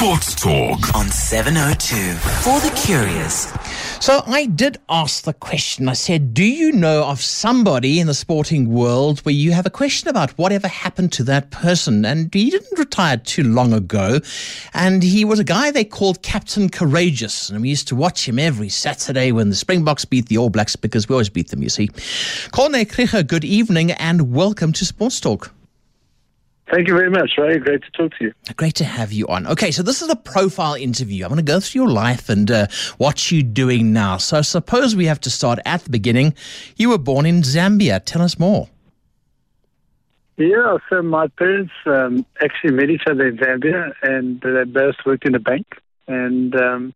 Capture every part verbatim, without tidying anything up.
Sports Talk on seven oh two for the curious. So I did ask the question. I said, do you know of somebody in the sporting world where you have a question about whatever happened to that person? And he didn't retire too long ago. And he was a guy they called Captain Courageous. And we used to watch him every Saturday when the Springboks beat the All Blacks, because we always beat them, you see. Corne Krieger, good evening and welcome to Sports Talk. Thank you very much, Ray. Great to talk to you. Great to have you on. Okay, so this is a profile interview. I'm going to go through your life and uh, what you're doing now. So suppose we have to start at the beginning. You were born in Zambia. Tell us more. Yeah, so my parents um, actually met each other in Zambia, and they both worked in a bank. And um,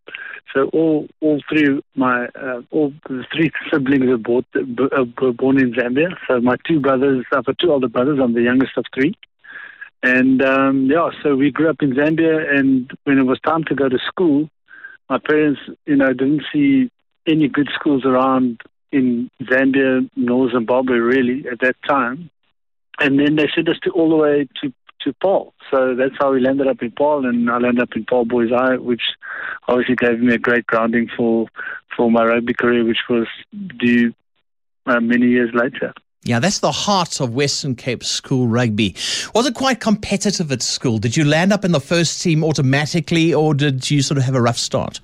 so all all three my uh, all the three siblings were, bought, were born in Zambia. So my two brothers, I've got two older brothers. I'm the youngest of three. And, um, yeah, so we grew up in Zambia, and when it was time to go to school, my parents, you know, didn't see any good schools around in Zambia nor Zimbabwe, really, at that time. And then they sent us to, all the way to, to Paarl. So that's how we landed up in Paarl, and I landed up in Paarl Boys' High, which obviously gave me a great grounding for, for my rugby career, which was due uh, many years later. Yeah, that's the heart of Western Cape school rugby. Was it quite competitive at school? Did you land up in the first team automatically, or did you sort of have a rough start?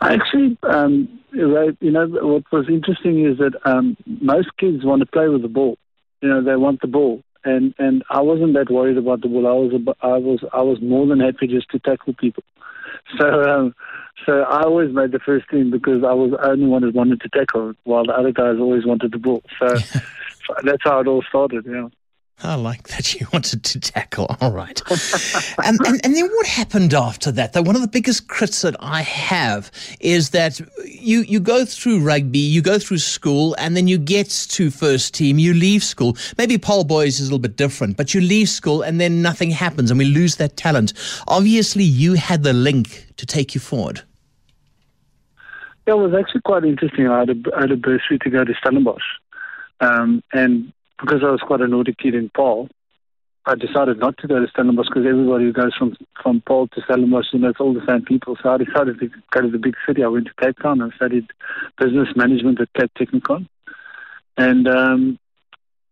Actually, um, you know, what was interesting is that um, most kids want to play with the ball. You know, they want the ball, and and I wasn't that worried about the ball. I was about, I was I was more than happy just to tackle people. So. Um, So I always made the first team because I was the only one that wanted to tackle, while the other guys always wanted the ball. So that's how it all started, yeah. You know. I like that you wanted to tackle. All right. and, and and then what happened after that? Though one of the biggest crits that I have is that you, you go through rugby, you go through school, and then you get to first team, you leave school. Maybe Paarl Boys is a little bit different, but you leave school and then nothing happens and we lose that talent. Obviously, you had the link to take you forward. Yeah, it was actually quite interesting. I had a, I had a bursary to go to Stellenbosch. Um, and because I was quite a naughty kid in Paarl, I decided not to go to Stellenbosch because everybody who goes from, from Paarl to Stellenbosch, you know, it's all the same people. So I decided to go to the big city. I went to Cape Town and studied business management at Cape Technikon. And um,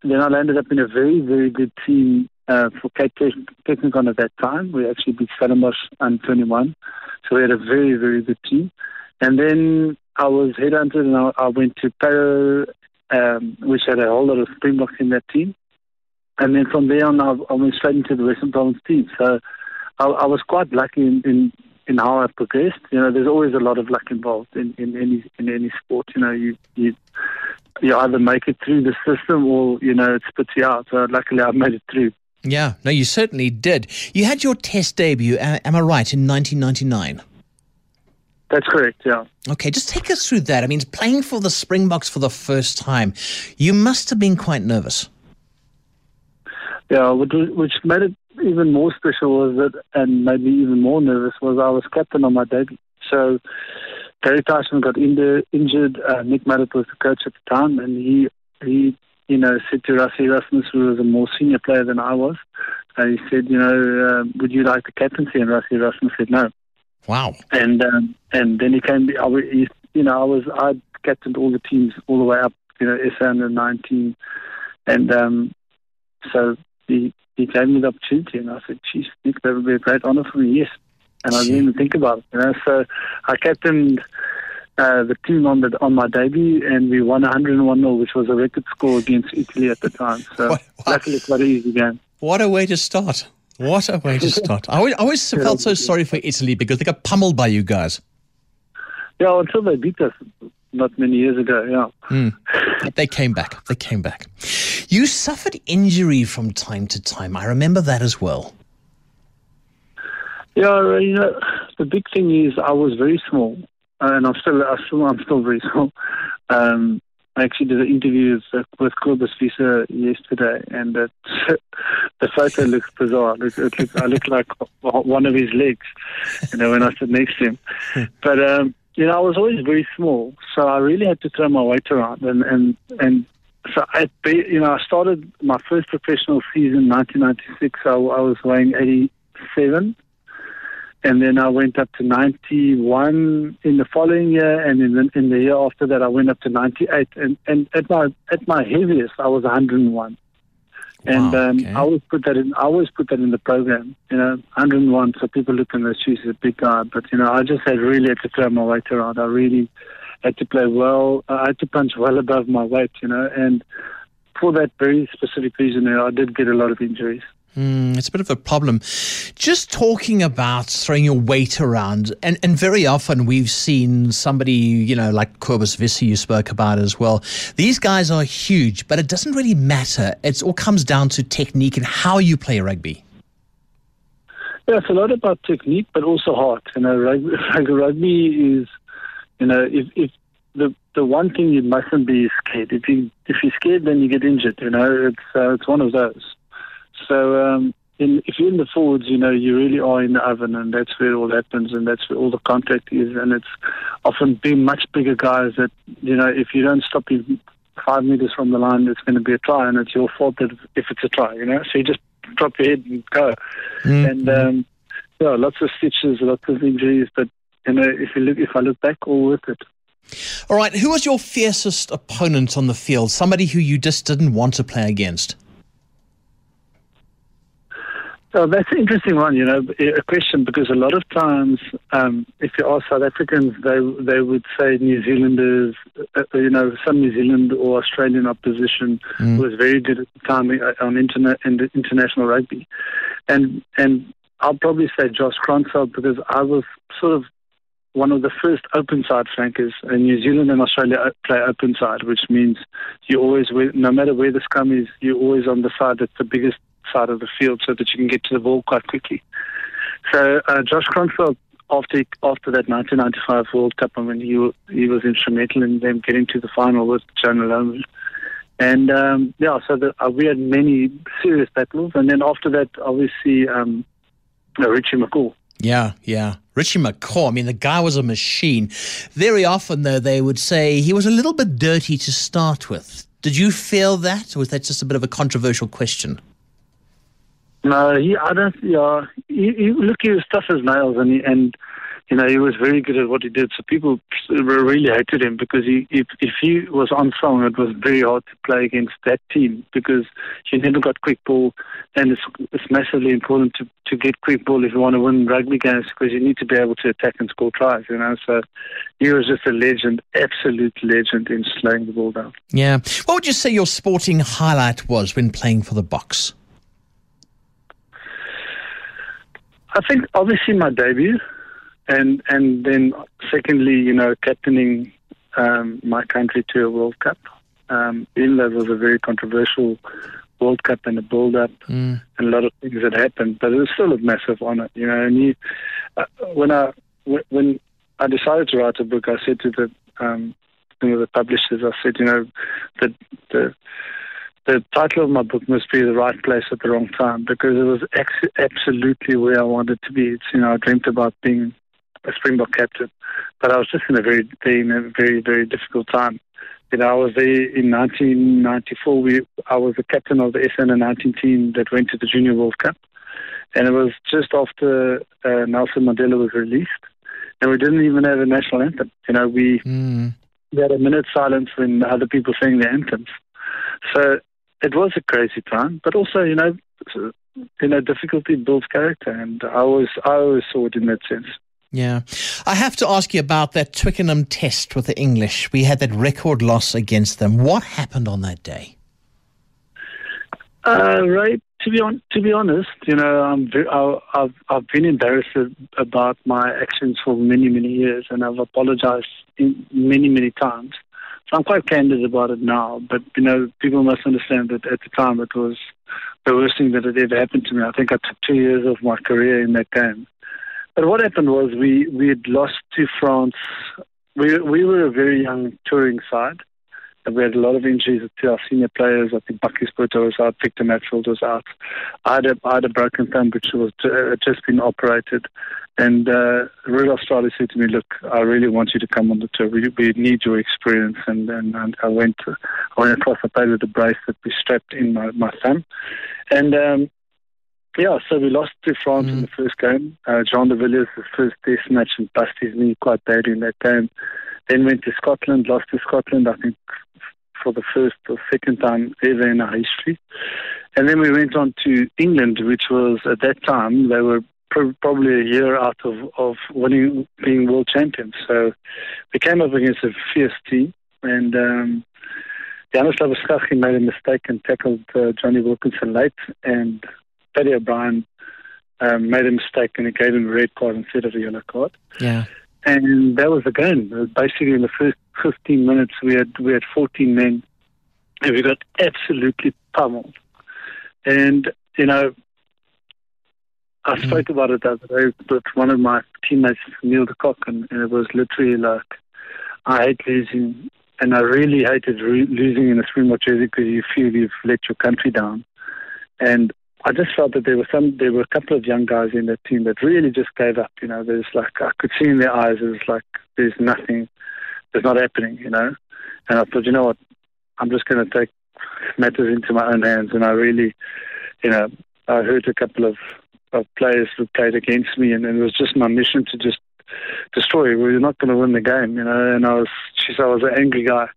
then I landed up in a very, very good team uh, for Cape Technikon at that time. We actually beat Stellenbosch under twenty-one. So we had a very, very good team. And then I was headhunted and I, I went to Paris, Um, which had a whole lot of Springboks in that team. And then from there on, I, I went straight into the Western Province team. So I, I was quite lucky in, in, in how I progressed. You know, there's always a lot of luck involved in, in any in any sport. You know, you, you you either make it through the system or, you know, it spits you out. So luckily I made it through. Yeah, no, you certainly did. You had your test debut, am I right, in nineteen ninety-nine? That's correct, yeah. Okay, just take us through that. I mean, playing for the Springboks for the first time, you must have been quite nervous. Yeah, which made it even more special was that, and made me even more nervous, was I was captain on my debut. So Terry Tyson got injured. Uh, Nick Maddott was the coach at the time, and he, he you know, said to Rassie Erasmus, who was a more senior player than I was, uh, he said, you know, uh, would you like the captaincy? And Rassie Erasmus said no. Wow. And um, and then he came, I, he, you know, I was, I captained all the teams all the way up, you know, S A under nineteen. And um, so he, he gave me the opportunity and I said, geez, Nick, that would be a great honor for me, yes. And I didn't even think about it, you know. So I captained uh, the team on, the, on my debut and we won one oh one nil, which was a record score against Italy at the time. So what, what, luckily it's quite an easy game. What a way to start. What a way to start. I always, I always felt so sorry for Italy because they got pummeled by you guys. Yeah, until they beat us not many years ago, yeah. Mm. They came back. They came back. You suffered injury from time to time. I remember that as well. Yeah, you know, the big thing is I was very small, and I'm still, I'm still, I'm still very small. Um, I actually did an interview with, with Cobus Visser yesterday, and uh, the photo looks bizarre. It looked, it looked, I look like one of his legs, you know, when I stood next to him. But, um, you know, I was always very small, so I really had to throw my weight around. And, and, and so, I, you know, I started my first professional season in nineteen ninety-six. So I was weighing eighty-seven And then I went up to ninety-one in the following year, and in the, in the year after that, I went up to ninety-eight. And, and at my at my heaviest, I was one hundred and one. Wow, and um, okay. I always put that in. I always put that in the program. You know, one hundred and one. So people look in those shoes as a big guy, but you know, I just had really had to throw my weight around. I really had to play well. I had to punch well above my weight. You know, and for that very specific reason, I did get a lot of injuries. Mm, it's a bit of a problem. Just talking about throwing your weight around, and, and very often we've seen somebody, you know, like Cobus Visser you spoke about as well. These guys are huge, but it doesn't really matter. It all comes down to technique and how you play rugby. Yeah, it's a lot about technique, but also heart. You know, rugby, rugby is, you know, if, if the the one thing you mustn't be is scared. If you if you're scared, then you get injured. You know, it's uh, it's one of those. So um, in, if you're in the forwards, you know, you really are in the oven, and that's where it all happens, and that's where all the contact is. And it's often being much bigger guys that, you know, if you don't stop you five meters from the line, it's going to be a try, and it's your fault that if it's a try, you know. So you just drop your head and go. Mm-hmm. And, um, yeah, lots of stitches, lots of injuries, but, you know, if you look, if I look back, all worth it. All right, who was your fiercest opponent on the field, somebody who you just didn't want to play against? So that's an interesting one, you know, a question, because a lot of times, um, if you ask South Africans, they they would say New Zealanders, uh, you know, some New Zealand or Australian opposition mm. was very good at the time on interna- in international rugby. And and I'll probably say Josh Kronfeld, because I was sort of one of the first open side flankers. In New Zealand and Australia play open side, which means you always, no matter where the scrum is, you're always on the side that's the biggest side of the field, so that you can get to the ball quite quickly. So uh, Josh Kronfeld, after after that nineteen ninety-five World Cup, I mean, he, he was instrumental in them getting to the final with Jonah Lomu. And um, yeah, so the, uh, we had many serious battles, and then after that, obviously, um, uh, Richie McCaw. Yeah, yeah. Richie McCaw, I mean, the guy was a machine. Very often, though, they would say he was a little bit dirty to start with. Did you feel that, or was that just a bit of a controversial question? No, he, I don't, yeah, he, he, look, he was tough as nails, and, he, and, you know, he was very good at what he did, so people really hated him, because he, if, if he was on song, it was very hard to play against that team, because you never got quick ball, and it's, it's massively important to, to get quick ball if you want to win rugby games, because you need to be able to attack and score tries, you know, so he was just a legend, absolute legend in slowing the ball down. Yeah. What would you say your sporting highlight was when playing for the Boks? I think obviously my debut, and and then secondly, you know, captaining um, my country to a World Cup. Um, even though it was a very controversial World Cup and a build-up mm. and a lot of things that happened, but it was still a massive honour, you know. And you, uh, when I when I decided to write a book, I said to the um, you know, the publishers, I said, you know, that the The title of my book must be The Right Place at the Wrong Time, because it was ex- absolutely where I wanted to be. It's, you know, I dreamt about being a Springbok captain, but I was just in a very, in a very, very difficult time. You know, I was there in nineteen ninety-four. We, I was the captain of the S N nineteen team that went to the Junior World Cup, and it was just after uh, Nelson Mandela was released, and we didn't even have a national anthem. You know, we, mm. we had a minute's silence when other people sang their anthems. So it was a crazy time, but also, you know, you know, difficulty builds character, and I always, I always saw it in that sense. Yeah. I have to ask you about that Twickenham test with the English. We had that record loss against them. What happened on that day? Uh, right. To be on, to be honest, you know, I'm very, I, I've I've been embarrassed about my actions for many, many years, and I've apologized in many, many times. So I'm quite candid about it now, but, you know, people must understand that at the time it was the worst thing that had ever happened to me. I think I took two years of my career in that game. But what happened was we, we had lost to France. We we were a very young touring side, and we had a lot of injuries to our senior players. I think Bucky Spurto was out, Victor Matfield was out. I had a, I had a broken thumb, which was uh, just been operated. And uh, Rudolf Straeuli said to me, look, I really want you to come on the tour. We, we need your experience. And, and, and I went I went across the plate with a brace that we strapped in my, my thumb. And um, Yeah, so we lost to France mm. in the first game. Uh, John de Villiers' first test match and bust his knee quite badly in that game. Then went to Scotland, lost to Scotland, I think, for the first or second time ever in our history. And then we went on to England, which was, at that time, they were pro- probably a year out of, of winning, being world champions. So we came up against a fierce team, and um, Janusz Olszewski made a mistake and tackled uh, Johnny Wilkinson late, and Paddy O'Brien um, made a mistake and it gave him a red card instead of a yellow card. Yeah. And that was the game. Basically, in the first fifteen minutes, we had we had fourteen men, and we got absolutely pummeled. And you know, I mm. spoke about it the other day with one of my teammates, Neil de Kock, and, and it was literally like, I hate losing, and I really hated re- losing in a Springbok jersey because you feel you've let your country down. And I just felt that there were some, there were a couple of young guys in that team that really just gave up. You know, there's like, I could see in their eyes, it was like, there's nothing, there's not happening, you know. And I thought, you know what, I'm just going to take matters into my own hands. And I really, you know, I heard a couple of, of players who played against me, and, and it was just my mission to just destroy. We're not going to win the game, you know. And I was, geez, I was an angry guy.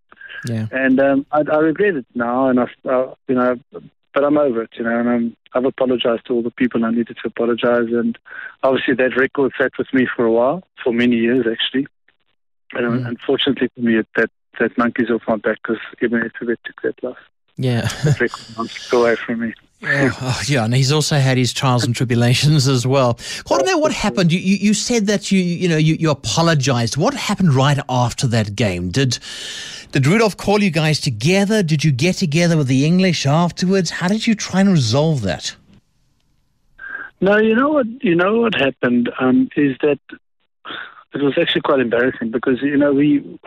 Yeah. And um, I, I regret it now, and I, I you know, but I'm over it, you know, and I'm, I've apologized to all the people I needed to apologize. And obviously that record sat with me for a while, for many years, actually. And mm. unfortunately for me, that, that monkey's off my back because even if it took that loss. Yeah. That record monkey's away from me. Yeah. Oh, yeah, and he's also had his trials and tribulations as well. What about what happened? You, you, you said that you you know you, you apologized. What happened right after that game? Did did Rudolf call you guys together? Did you get together with the English afterwards? How did you try and resolve that? No, you know what you know what happened um, is that it was actually quite embarrassing because you know we.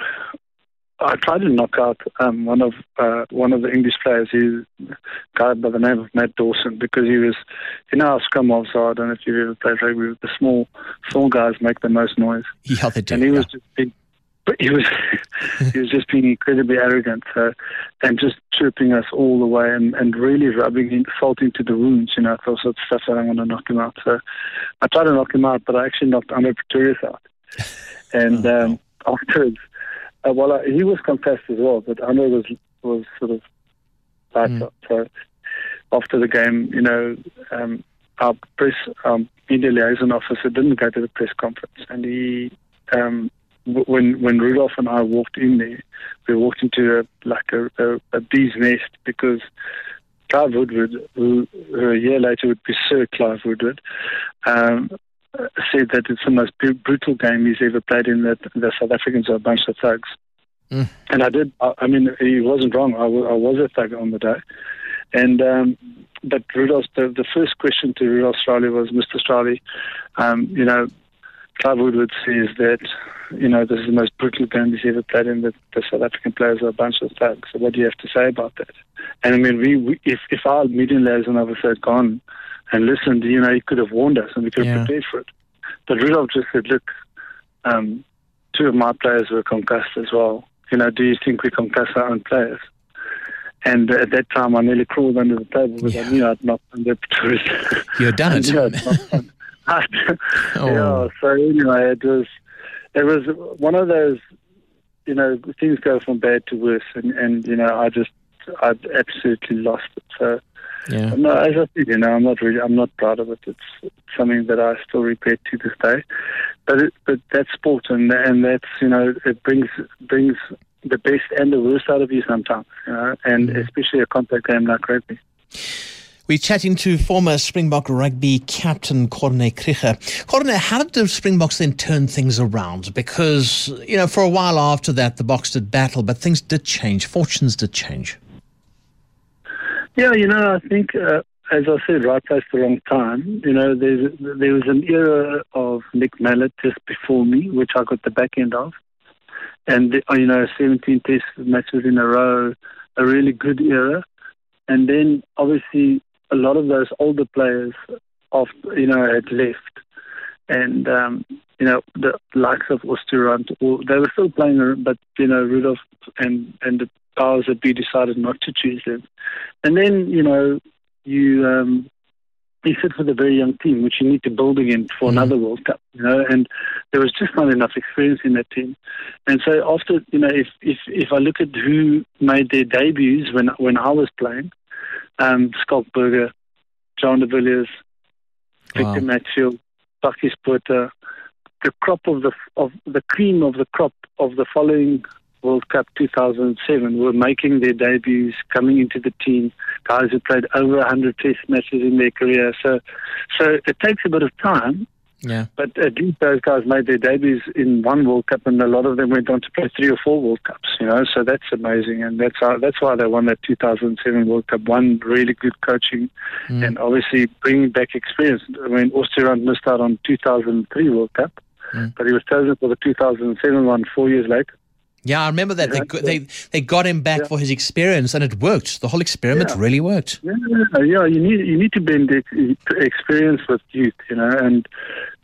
I tried to knock out um, one of uh, one of the English players, who's a guy by the name of Matt Dawson, because he was, you know, how scrum halves are. I don't know if you've ever played rugby, but the small, small guys make the most noise. Yeah, they do. And he yeah. was just being, he was, he was just being incredibly arrogant uh, and just chirping us all the way and, and really rubbing in, salt into the wounds. You know, all sorts of stuff that I want to knock him out. So I tried to knock him out, but I actually knocked Andre Pretorius out, and oh, um, wow. afterwards. Uh, well, I, he was concussed as well, but Andre was was sort of lighter. Mm. So after the game, you know, um, our press um, media liaison officer didn't go to the press conference, and he um, w- when when Rudolf and I walked in there, we walked into a, like a, a, a bee's nest because Clive Woodward, who, who a year later would be Sir Clive Woodward, um, said that it's the most b- brutal game he's ever played in, that the South Africans are a bunch of thugs. Mm. And I did, I, I mean, he wasn't wrong. I, w- I was a thug on the day. And, um, but Rudolf, the, the first question to Rudolf Straeuli was, Mister Straeuli, um, you know, Clive Woodward says that, you know, this is the most brutal game he's ever played in, that the South African players are a bunch of thugs. So what do you have to say about that? And I mean, we, we if, if our media liaison officer had gone and listened, you know, he could have warned us and we could have yeah. prepared for it. But Rudolf just said, look, um, two of my players were concussed as well. You know, do you think we concuss our own players? And uh, at that time, I nearly crawled under the table because yeah. I knew I'd knocked under Pretorius. You had done it. You know, oh. Yeah, so anyway, it was, it was one of those, you know, things go from bad to worse. And, and you know, I just, I absolutely lost it. So, yeah. No, as I said, you know, I'm not really, I'm not proud of it. It's, it's something that I still regret to this day. But it, but that's sport, and and that's, you know, it brings brings the best and the worst out of you sometimes, you know, and mm-hmm. especially a contact game like rugby. We're chatting to former Springbok rugby captain Corne Krieger. Corne, how did the Springboks then turn things around? Because you know, for a while after that, the Boks did battle, but things did change. Fortunes did change. Yeah, you know, I think, uh, as I said, right place, the wrong time. You know, there's, there was an era of Nick Mallett just before me, which I got the back end of. And, the, you know, seventeen test matches in a row, a really good era. And then, obviously, a lot of those older players, off, you know, had left. And, um, you know, the likes of Osterrand, they were still playing, but, you know, Rudolf and, and the powers that be decided not to choose them. And then, you know, you um, He's fit with a very young team, which you need to build again for mm. another World Cup, you know, and there was just not enough experience in that team. And so after, you know, if if, if I look at who made their debuts when when I was playing, um, Skalkberger, John de Villiers, Victor wow. Matfield, Bucky Spurto, the crop of the of the cream of the crop of the following World Cup two thousand seven were making their debuts, coming into the team, guys who played over one hundred test matches in their career. So so it takes a bit of time, yeah. but at least those guys made their debuts in one World Cup, and a lot of them went on to play three or four World Cups, you know, so that's amazing. And that's how, that's why they won that two thousand seven World Cup. One, really good coaching, mm. and obviously bringing back experience. I mean, Osterrand missed out on two thousand three World Cup, mm. but he was chosen for the two thousand seven one four years later. Yeah, I remember that. They they they got him back yeah. for his experience, and it worked. The whole experiment yeah. really worked. Yeah, yeah, you need you need to blend experience with youth, you know. And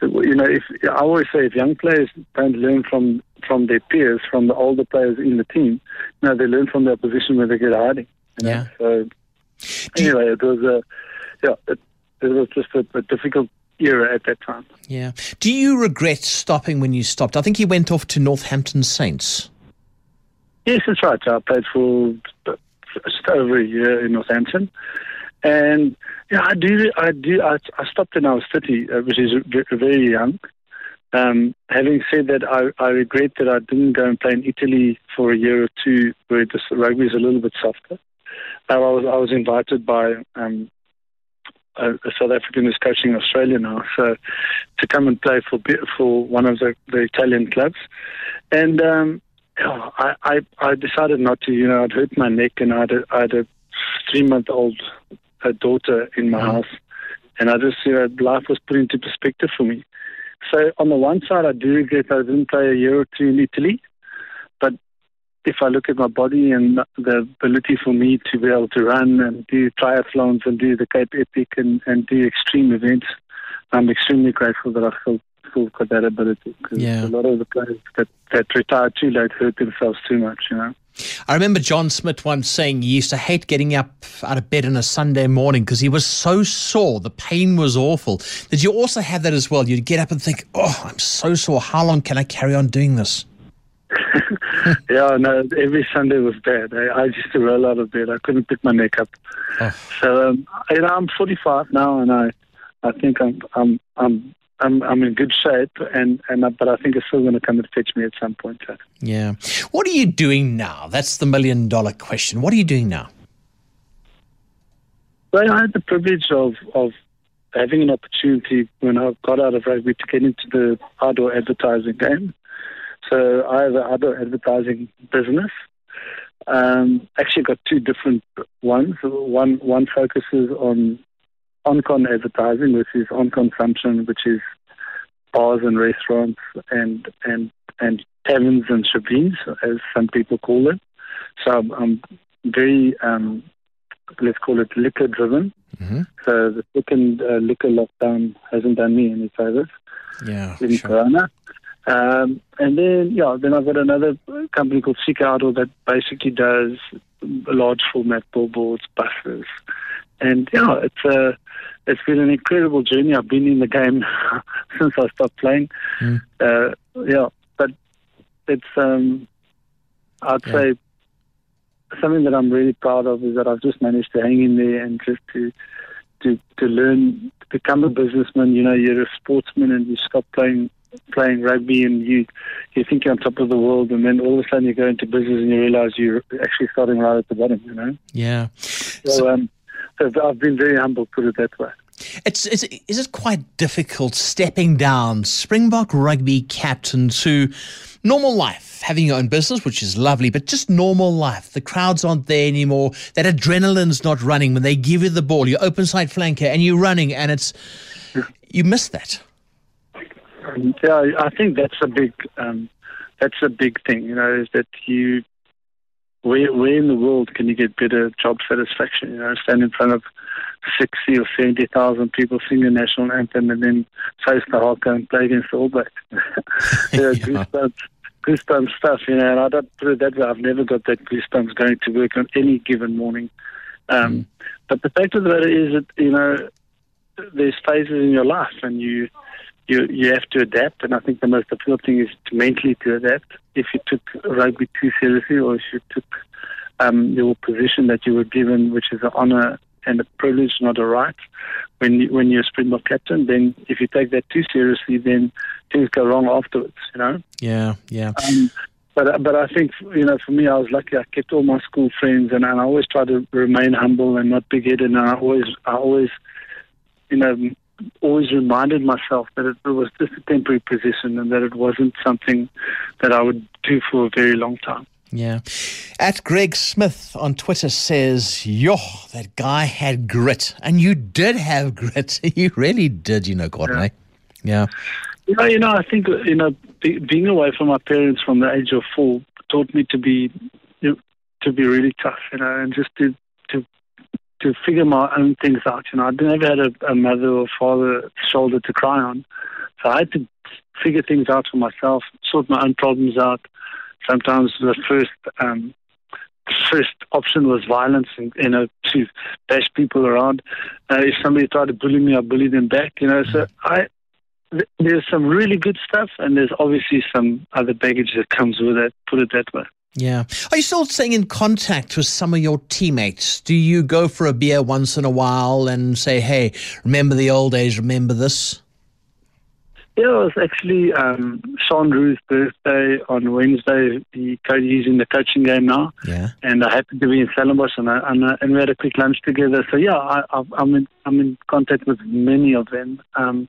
you know, if I always say, if young players don't learn from, from their peers, from the older players in the team, you know, they learn from their position when they get hiding. You know? Yeah. So anyway, it was a yeah, it, it was just a, a difficult era at that time. Yeah. Do you regret stopping when you stopped? I think he went off to Northampton Saints. Yes, that's right. I played for just over a year in Northampton, and yeah, I do. I do. I, I stopped when I was thirty, which is very young. Um, having said that, I, I regret that I didn't go and play in Italy for a year or two, where the rugby is a little bit softer. Uh, I was I was invited by um, a, a South African who's coaching Australia now, so to come and play for for one of the, the Italian clubs, and. Um, Oh, I, I, I decided not to, you know, I'd hurt my neck, and I had a, I had a three-month-old daughter in my mm. house, and I just, you know, life was put into perspective for me. So on the one side, I do regret I didn't play a year or two in Italy, but if I look at my body and the ability for me to be able to run and do triathlons and do the Cape Epic and, and do extreme events, I'm extremely grateful that I felt still got that ability, because yeah. a lot of the players that, that retired too late hurt themselves too much, you know. I remember John Smith once saying he used to hate getting up out of bed on a Sunday morning because he was so sore, the pain was awful. Did you also have that as well? You'd get up and think, oh, I'm so sore, how long can I carry on doing this? yeah, no, every Sunday was bad. I, I used to roll out of bed, I couldn't pick my neck up. Oh. So, um, you know, I'm forty-five now, and I, I think I'm, I'm, I'm I'm I'm in good shape, and, and but I think it's still going to come and fetch me at some point. So. Yeah. What are you doing now? That's the million-dollar question. What are you doing now? Well, I had the privilege of, of having an opportunity when I got out of rugby to get into the outdoor advertising game. So I have an outdoor advertising business. Um, actually, got two different ones. One one focuses on on-con advertising, which is on-consumption, which is bars and restaurants and and and taverns and shebeens, as some people call them. So I'm, I'm very, um, let's call it liquor-driven. Mm-hmm. So the second uh, liquor lockdown hasn't done me any favors yeah, in sure. Corona. Um, and then, yeah, then I've got another company called Seek Outdoor that basically does large format billboards, buses. And, you know, it's a, it's been an incredible journey. I've been in the game since I stopped playing. Mm. Uh, yeah, but it's, um, I'd yeah. say, something that I'm really proud of is that I've just managed to hang in there and just to to, to learn, to become a businessman. You know, you're a sportsman and you stop playing playing rugby and you, you think you're on top of the world, and then all of a sudden you go into business and you realize you're actually starting right at the bottom, you know? Yeah. So... so um, I've been very humble, put it that way. It's, it's, is it quite difficult stepping down Springbok rugby captain to normal life, having your own business, which is lovely, but just normal life? The crowds aren't there anymore. That adrenaline's not running. When they give you the ball, you're open side flanker and you're running, and it's you miss that. Yeah, I think that's a big um, that's a big thing, you know, is that you... Where, where in the world can you get better job satisfaction? You know, stand in front of sixty or seventy thousand people, sing the national anthem, and then face the haka and play against the All Blacks. yeah, goosebumps, goosebumps stuff. You know, and I don't put it that way. I've never got that goosebumps going to work on any given morning. Um, mm. But the fact of the matter is that, you know, there's phases in your life, and you you you have to adapt. And I think the most difficult thing is to mentally to adapt. If you took rugby too seriously, or if you took um, your position that you were given, which is an honour and a privilege, not a right, when you, when you're a Springbok captain, then if you take that too seriously, then things go wrong afterwards. You know. Yeah. Yeah. Um, But but I think, you know, for me, I was lucky. I kept all my school friends, and, and I always tried to remain humble and not big-headed. And I always, I always, you know, always reminded myself that it was just a temporary position and that it wasn't something that I would do for a very long time. Yeah. At Greg Smith on Twitter says, yo, that guy had grit. And you did have grit. You really did, you know, Corne. Yeah. Yeah. You know, you know, I think, you know, be, being away from my parents from the age of four taught me to be, you know, to be really tough, you know, and just to to to figure my own things out. You know, I never had a, a mother or father shoulder to cry on, so I had to figure things out for myself, sort my own problems out. Sometimes the first um, first option was violence, and, you know, to bash people around. Uh, if somebody tried to bully me, I bullied them back. You know, so I. There's some really good stuff, and there's obviously some other baggage that comes with it, put it that way. Yeah. Are you still staying in contact with some of your teammates? Do you go for a beer once in a while and say, hey, remember the old days, remember this? Yeah, it was actually um, Sean Ruth's birthday on Wednesday. He co- he's in the coaching game now. Yeah. And I happened to be in Stellenbosch, and, I, and, I, and we had a quick lunch together. So, yeah, I, I'm, in, I'm in contact with many of them. Um,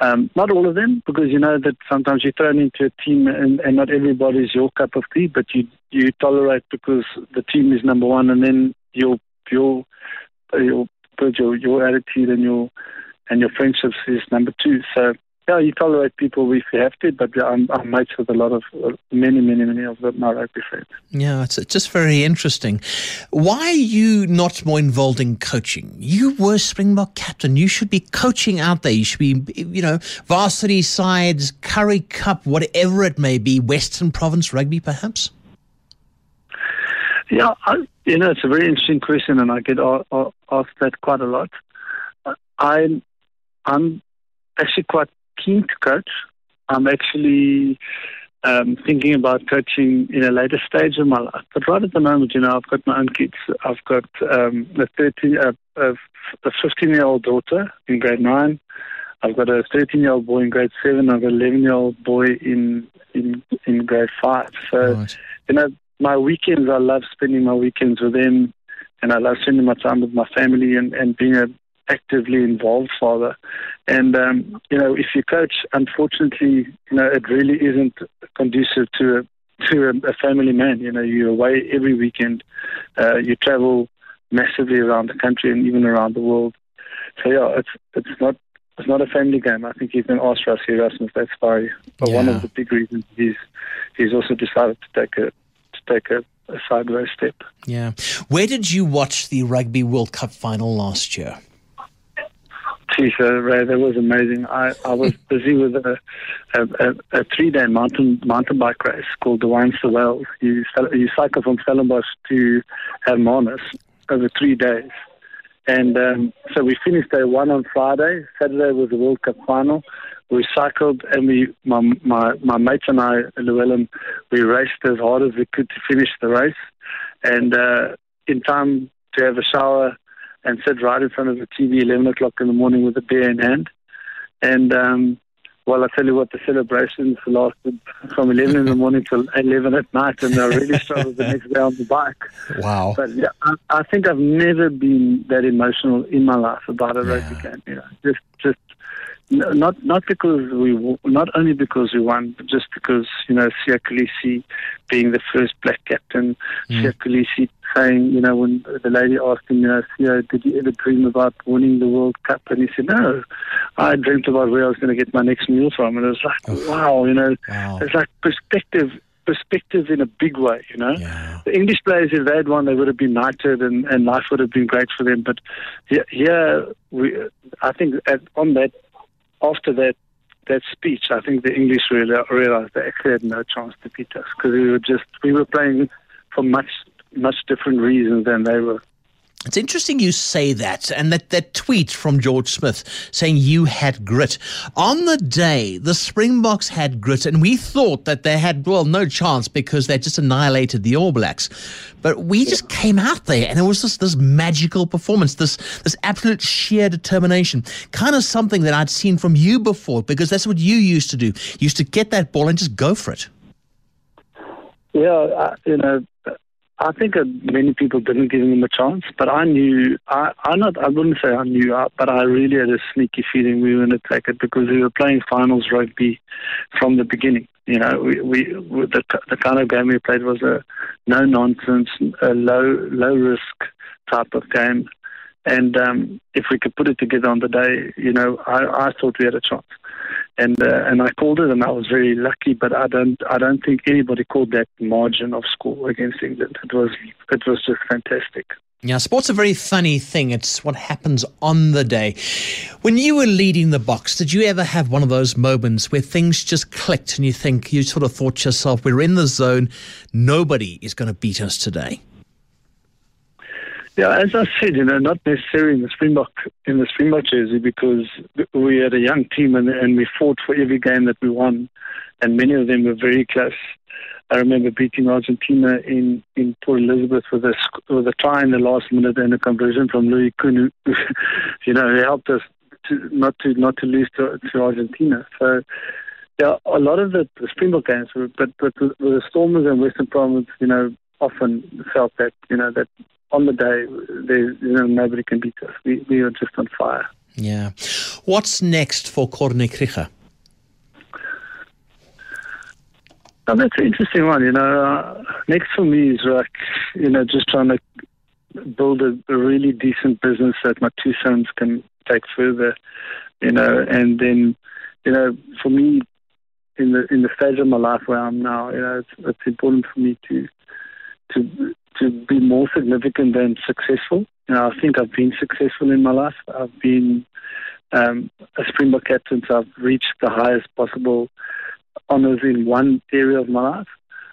um, not all of them, because you know that sometimes you're thrown into a team and, and not everybody's your cup of tea, but you, you tolerate because the team is number one, and then your, your, your, your, your attitude and your, and your friendships is number two. So, yeah, you tolerate people if you have to, but I'm, I'm mates with a lot of, many, many, many of my rugby friends. Yeah, it's just very interesting. Why are you not more involved in coaching? You were Springbok captain. You should be coaching out there. You should be, you know, varsity sides, Curry Cup, whatever it may be, Western Province rugby perhaps? Yeah, I, you know, it's a very interesting question, and I get asked that quite a lot. I'm, I'm actually quite keen to coach. I'm actually um, thinking about coaching in a later stage of my life. But right at the moment, you know, I've got my own kids. I've got um, a thirteen, uh, a fifteen-year-old daughter in grade nine. I've got a thirteen-year-old boy in grade seven. I've got an eleven-year-old boy in in in grade five. So, right. You know, my weekends, I love spending my weekends with them, and I love spending my time with my family and, and being a actively involved father. And um, you know, if you coach, unfortunately, you know, it really isn't conducive to a, to a family man. You know, you're away every weekend, uh, you travel massively around the country and even around the world. So yeah, it's it's not it's not a family game. I think you can ask Rassie Erasmus. That's why, but yeah. One of the big reasons he's he's also decided to take a to take a, a sideways step. Yeah, where did you watch the Rugby World Cup final last year? Geez, uh, Ray, that was amazing. I, I was busy with a, a, a, a three-day mountain mountain bike race called the Wines to Wales. You, you cycle from Stellenbosch to Hermanus over three days. And um, so we finished day one on Friday. Saturday was the World Cup final. We cycled, and we, my, my, my mates and I, Llewellyn, we raced as hard as we could to finish the race. And uh, in time to have a shower, and sit right in front of the T V eleven o'clock in the morning with a beer in hand. And, um, well, I tell you what, the celebrations lasted from eleven in the morning till eleven at night, and I really struggled the next day on the bike. Wow. But yeah, I, I think I've never been that emotional in my life about a yeah. rugby game. You know, just, just not not because we, not only because we won, but just because, you know, Siya Kolisi being the first black captain, mm. Siya Kolisi saying, you know, when the lady asked him, you know, Siya, did you ever dream about winning the World Cup? And he said, no, I dreamt about where I was going to get my next meal from. And it was like, Oof. wow, you know, wow. It's like perspective, perspective in a big way, you know. Yeah. The English players, if they had won, they would have been knighted, and, and life would have been great for them. But here, here we, I think at, on that, after that, that speech, I think the English realised they actually had no chance to beat us, because we were just, we were playing for much, much different reasons than they were. It's interesting you say that, and that, that tweet from George Smith saying you had grit. On the day, the Springboks had grit, and we thought that they had, well, no chance because they just annihilated the All Blacks. But we yeah. just came out there, and it was just this magical performance, this this absolute sheer determination, kind of something that I'd seen from you before, because that's what you used to do. You used to get that ball and just go for it. Yeah, I, you know... I think many people didn't give him a chance, but I knew, I, I not, I wouldn't say I knew, but I really had a sneaky feeling we were going to take it because we were playing finals rugby from the beginning. You know, we, we the, the kind of game we played was a no-nonsense, a low, low-risk type of game. And um, if we could put it together on the day, you know, I, I thought we had a chance, and uh, and I called it, and I was very lucky. But I don't, I don't think anybody called that margin of score against England. It was, it was just fantastic. Yeah, sport's a very funny thing. It's what happens on the day. When you were leading the box, did you ever have one of those moments where things just clicked, and you think you sort of thought to yourself, "We're in the zone. Nobody is going to beat us today." Yeah, as I said, you know, not necessarily in the Springbok in the Springbok jersey because we had a young team and, and we fought for every game that we won, and many of them were very close. I remember beating Argentina in, in Port Elizabeth with a with a try in the last minute and a conversion from Louis Kuhn, who, you know, who helped us to, not to not to lose to, to Argentina. So. Yeah, a lot of the Springbok games, were, but but with the Stormers and Western Province, you know, often felt that you know that. On the day, you know, nobody can beat us. We we are just on fire. Yeah. What's next for Corne Krieger? Now, that's an interesting one. You know, uh, next for me is like, you know, just trying to build a, a really decent business that my two sons can take further. You know, and then, you know, for me, in the in the stage of my life where I'm now, you know, it's, it's important for me to to. to be more significant than successful. You know, I think I've been successful in my life. I've been um, a Springbok captain, so I've reached the highest possible honours in one area of my life.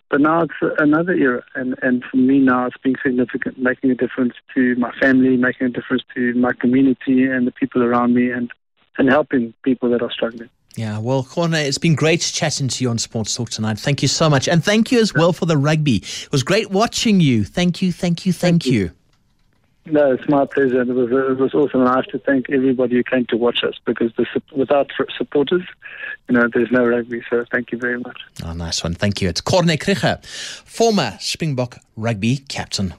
But now it's another era, and, and for me now it's being significant, making a difference to my family, making a difference to my community and the people around me, and, and helping people that are struggling. Yeah, well, Corne, it's been great chatting to you on Sports Talk tonight. Thank you so much. And thank you as well for the rugby. It was great watching you. Thank you, thank you, thank, thank you. you. No, it's my pleasure. It was, it was awesome. And I have to thank everybody who came to watch us because the, without supporters, you know, there's no rugby. So thank you very much. Oh, nice one. Thank you. It's Corne Krieger, former Springbok rugby captain.